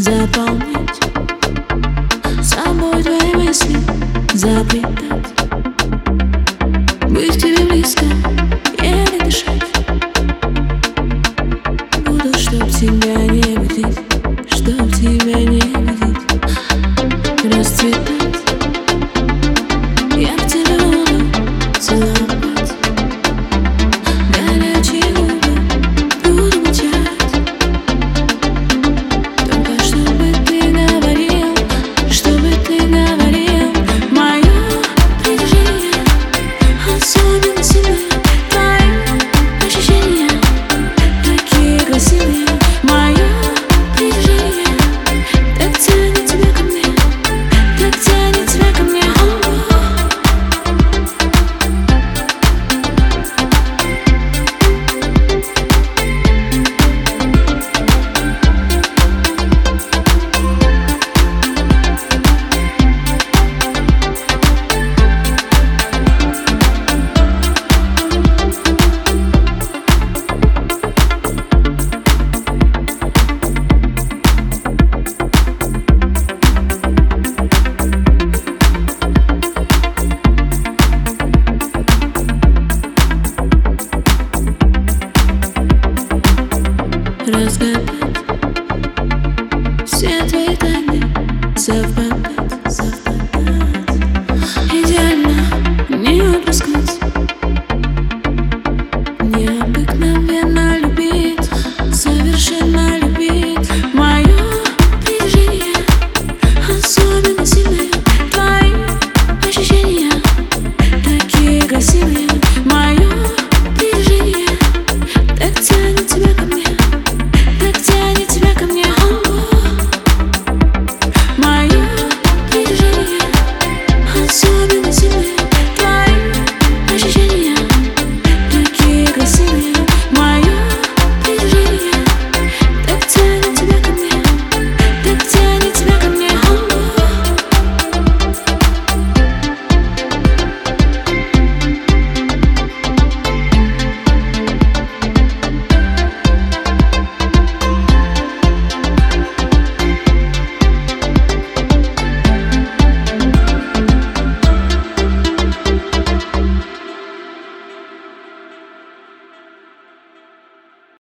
заполнить собой твои мысли, заплетать, быть к тебе близко, еле дышать. Буду, чтоб тебя не будить, чтоб тебя не будить, расцветать. Я к тебе буду целовать, горячие губы буду мечтать. Только чтобы ты говорил, мое притяжение особенно сильное, твои ощущения такие красивые. Мое притяжение так тянет тебя ко мне, так тянет тебя ко мне. Разгадать все твои тайны, совпадать.